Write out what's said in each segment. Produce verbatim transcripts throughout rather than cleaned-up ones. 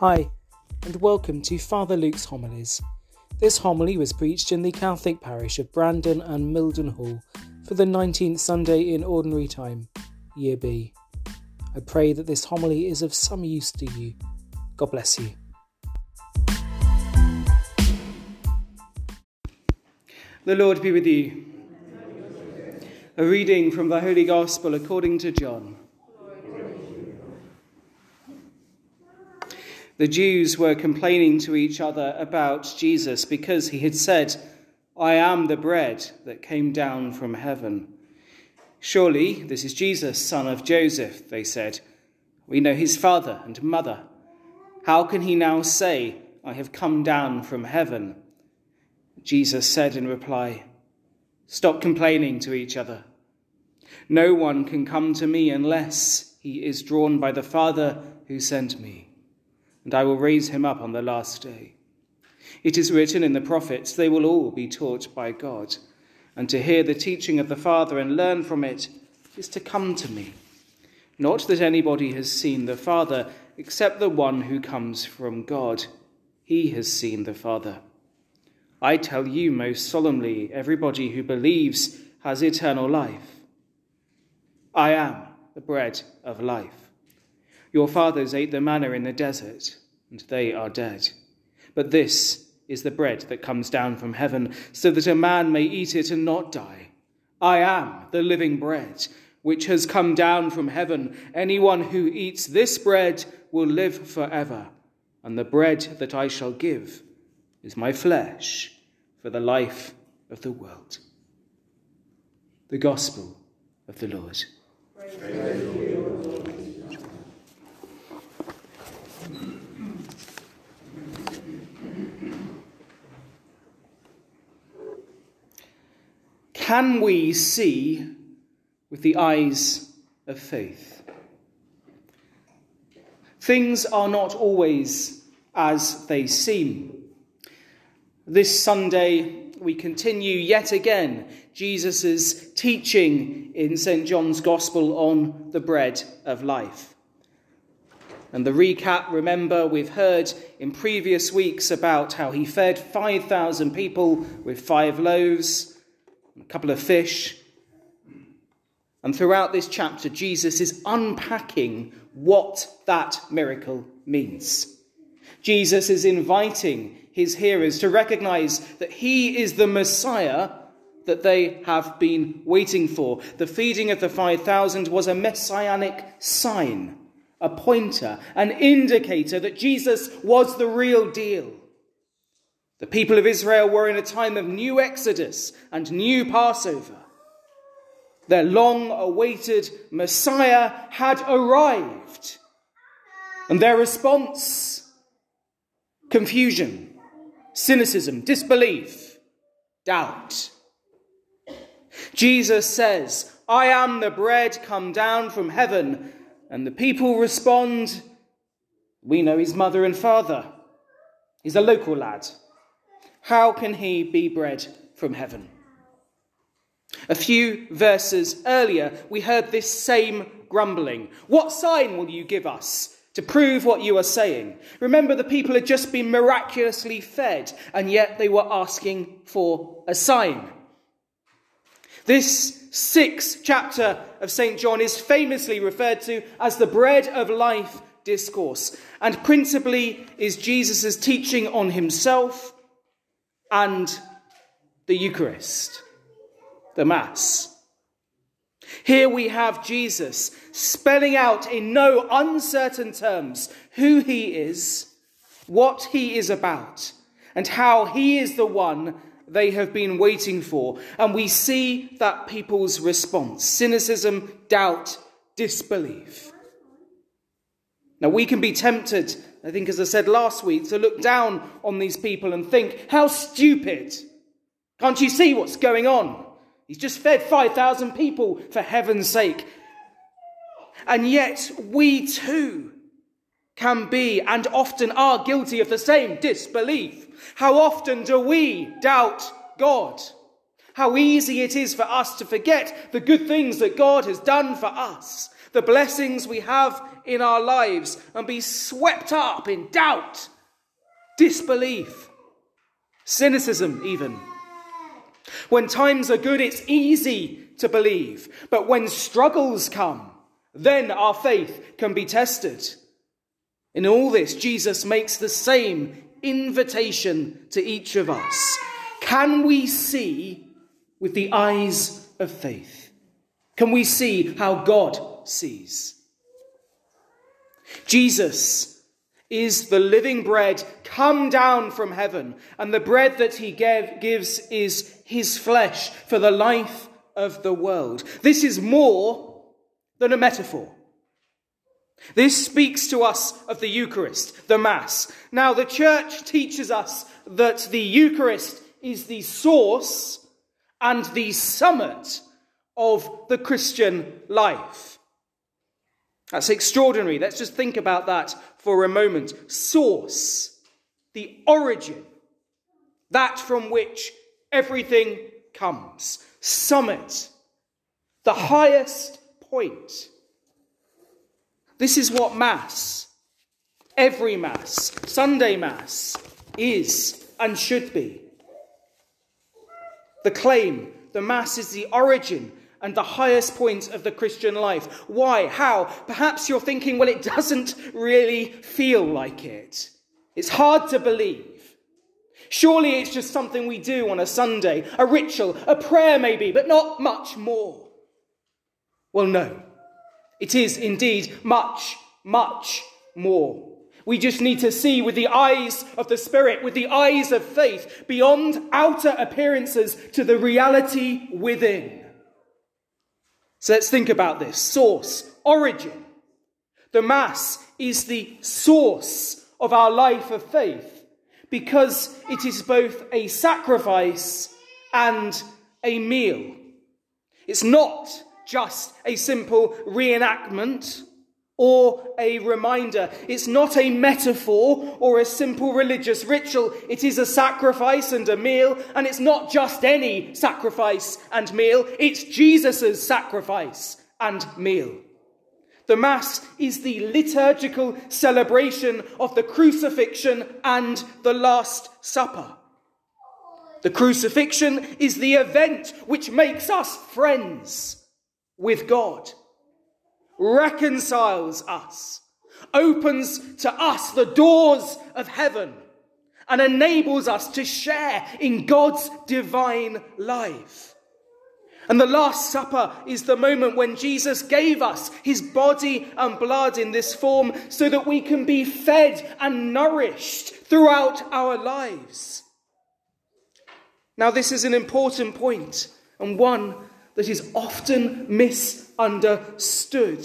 Hi, and welcome to Father Luke's Homilies. This homily was preached in the Catholic parish of Brandon and Mildenhall for the nineteenth Sunday in Ordinary Time, Year B. I pray that this homily is of some use to you. God bless you. The Lord be with you. A reading from the Holy Gospel according to John. The Jews were complaining to each other about Jesus because he had said, "I am the bread that came down from heaven." "Surely this is Jesus, son of Joseph," they said. "We know his father and mother. How can he now say, 'I have come down from heaven'?" Jesus said in reply, "Stop complaining to each other. No one can come to me unless he is drawn by the Father who sent me. And I will raise him up on the last day. It is written in the prophets, they will all be taught by God. And to hear the teaching of the Father and learn from it is to come to me. Not that anybody has seen the Father, except the one who comes from God. He has seen the Father. I tell you most solemnly, everybody who believes has eternal life. I am the bread of life. Your fathers ate the manna in the desert, and they are dead. But this is the bread that comes down from heaven, so that a man may eat it and not die. I am the living bread, which has come down from heaven. Anyone who eats this bread will live forever. And the bread that I shall give is my flesh for the life of the world." The Gospel of the Lord. Praise Praise the Lord. Can we see with the eyes of faith? Things are not always as they seem. This Sunday, we continue yet again Jesus' teaching in Saint John's Gospel on the bread of life. And the recap, remember, we've heard in previous weeks about how he fed five thousand people with five loaves, a couple of fish. And throughout this chapter, Jesus is unpacking what that miracle means. Jesus is inviting his hearers to recognize that he is the Messiah that they have been waiting for. The feeding of the five thousand was a messianic sign, a pointer, an indicator that Jesus was the real deal. The people of Israel were in a time of new Exodus and new Passover. Their long-awaited Messiah had arrived. And their response? Confusion, cynicism, disbelief, doubt. Jesus says, "I am the bread come down from heaven." And the people respond, "We know his mother and father. He's a local lad. How can he be bread from heaven?" A few verses earlier, we heard this same grumbling. "What sign will you give us to prove what you are saying?" Remember, the people had just been miraculously fed, and yet they were asking for a sign. This sixth chapter of Saint John is famously referred to as the bread of life discourse, and principally is Jesus' teaching on himself and the Eucharist, the Mass. Here we have Jesus spelling out in no uncertain terms who he is, what he is about, and how he is the one they have been waiting for. And we see that people's response: cynicism, doubt, disbelief. Now, we can be tempted, I think, as I said last week, to look down on these people and think, "How stupid! Can't you see what's going on? He's just fed five thousand people, for heaven's sake." And yet we too can be and often are guilty of the same disbelief. How often do we doubt God? How easy it is for us to forget the good things that God has done for us. the blessings we have in our lives and be swept up in doubt, disbelief, cynicism even. When times are good, it's easy to believe, but when struggles come, then our faith can be tested. In all this, Jesus makes the same invitation to each of us. Can we see with the eyes of faith? Can we see how God sees? Jesus is the living bread come down from heaven, and the bread that he gave, gives is his flesh for the life of the world. This is more than a metaphor. This speaks to us of the Eucharist, the Mass. Now, the Church teaches us that the Eucharist is the source and the summit of the Christian life. That's extraordinary. Let's just think about that for a moment. Source, the origin, that from which everything comes. Summit, the highest point. This is what Mass, every Mass, Sunday Mass, is and should be. The claim, the Mass is the origin and the highest point of the Christian life. Why? How? Perhaps you're thinking, well, it doesn't really feel like it. It's hard to believe. Surely it's just something we do on a Sunday, a ritual, a prayer maybe, but not much more. Well, no. It is indeed much, much more. We just need to see with the eyes of the Spirit, with the eyes of faith, beyond outer appearances to the reality within. So let's think about this. Source, origin. The Mass is the source of our life of faith because it is both a sacrifice and a meal. It's not just a simple reenactment or a reminder. It's not a metaphor or a simple religious ritual. It is a sacrifice and a meal, and it's not just any sacrifice and meal. It's Jesus's sacrifice and meal. The Mass is the liturgical celebration of the crucifixion and the Last Supper. The crucifixion is the event which makes us friends with God, reconciles us, opens to us the doors of heaven, and enables us to share in God's divine life. And the Last Supper is the moment when Jesus gave us his body and blood in this form so that we can be fed and nourished throughout our lives. Now, this is an important point, and one that is often misunderstood.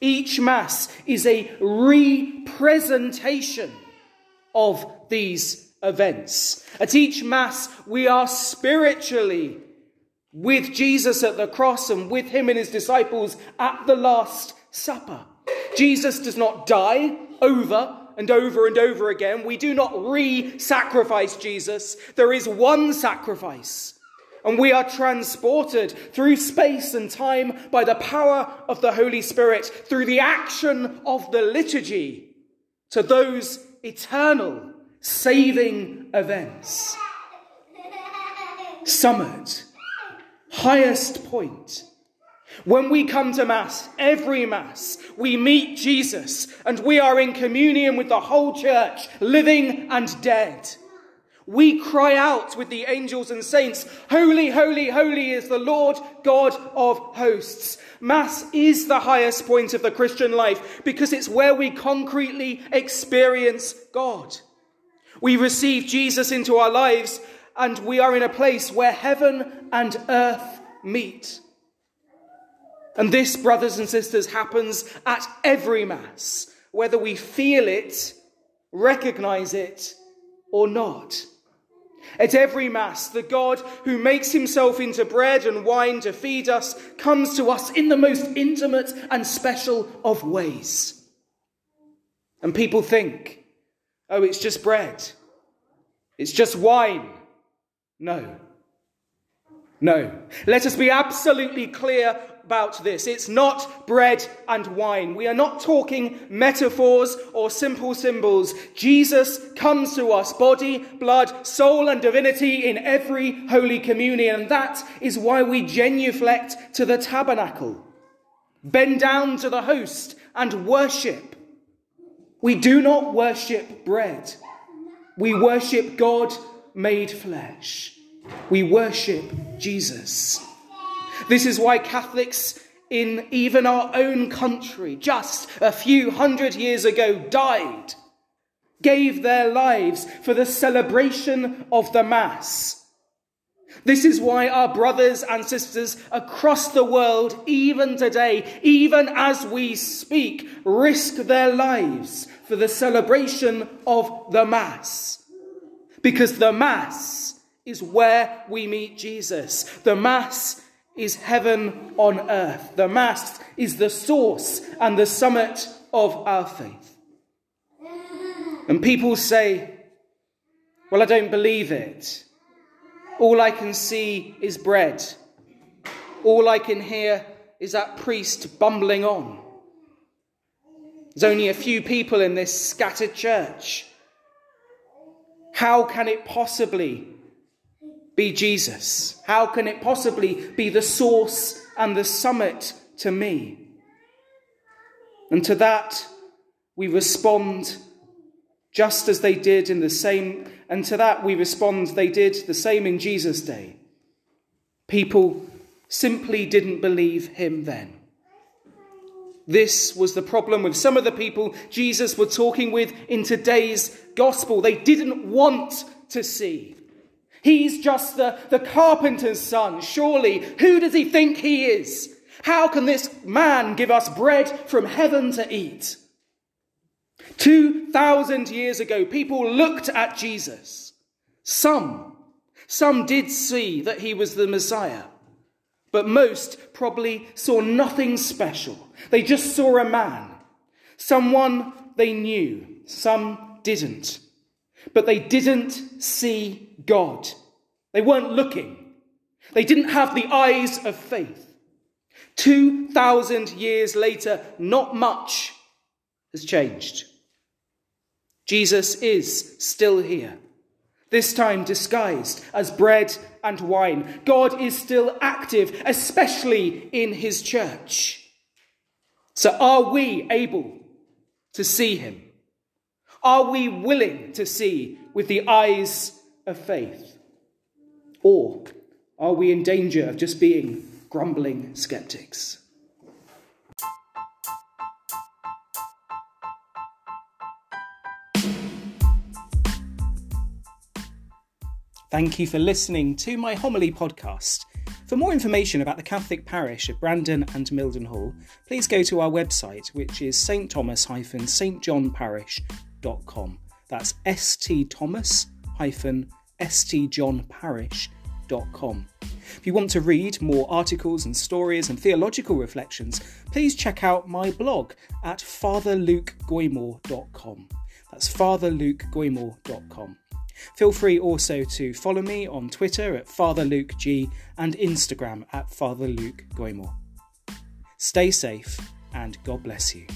Each Mass is a representation of these events. At each Mass, we are spiritually with Jesus at the cross and with him and his disciples at the Last Supper. Jesus does not die over and over and over again. We do not re-sacrifice Jesus. There is one sacrifice. And we are transported through space and time by the power of the Holy Spirit, through the action of the liturgy, to those eternal saving events. Summit, highest point. When we come to Mass, every Mass, we meet Jesus and we are in communion with the whole Church, living and dead. We cry out with the angels and saints, "Holy, holy, holy is the Lord God of hosts." Mass is the highest point of the Christian life because it's where we concretely experience God. We receive Jesus into our lives and we are in a place where heaven and earth meet. And this, brothers and sisters, happens at every Mass, whether we feel it, recognize it, or not. At every Mass, the God who makes himself into bread and wine to feed us comes to us in the most intimate and special of ways. And people think, oh, it's just bread. It's just wine. No. No. Let us be absolutely clear about this. It's not bread and wine. We are not talking metaphors or simple symbols. Jesus comes to us, body, blood, soul, and divinity in every Holy Communion. And that is why we genuflect to the tabernacle, bend down to the host, and worship. We do not worship bread. We worship God made flesh. We worship Jesus. This is why Catholics in even our own country just a few hundred years ago died, gave their lives for the celebration of the Mass. This is why our brothers and sisters across the world, even today, even as we speak, risk their lives for the celebration of the Mass. Because the Mass is where we meet Jesus. The Mass is heaven on earth. The Mass is the source and the summit of our faith. And people say, well, I don't believe it. All I can see is bread. All I can hear is that priest bumbling on. There's only a few people in this scattered church. How can it possibly be Jesus? How can it possibly be the source and the summit to me? And to that we respond just as they did in the same, and to that we respond they did the same in Jesus' day. People simply didn't believe him then. This was the problem with some of the people Jesus was talking with in today's gospel. They didn't want to see. He's just the, the carpenter's son, surely. Who does he think he is? How can this man give us bread from heaven to eat? Two thousand years ago, people looked at Jesus. Some, some did see that he was the Messiah. But most probably saw nothing special. They just saw a man. Someone they knew, some didn't. But they didn't see God. They weren't looking. They didn't have the eyes of faith. Two thousand years later, not much has changed. Jesus is still here, this time disguised as bread and wine. God is still active, especially in his church. So are we able to see him? Are we willing to see with the eyes of faith? Or are we in danger of just being grumbling skeptics? Thank you for listening to my homily podcast. For more information about the Catholic parish of Brandon and Mildenhall, please go to our website, which is st thomas dash st john parish dot com. That's st thomas dash st john parish dot com. If you want to read more articles and stories and theological reflections, please check out my blog at father luke goy more dot com. That's father luke goy more dot com. Feel free also to follow me on Twitter at father luke g and Instagram at father luke goymore. Stay safe and God bless you.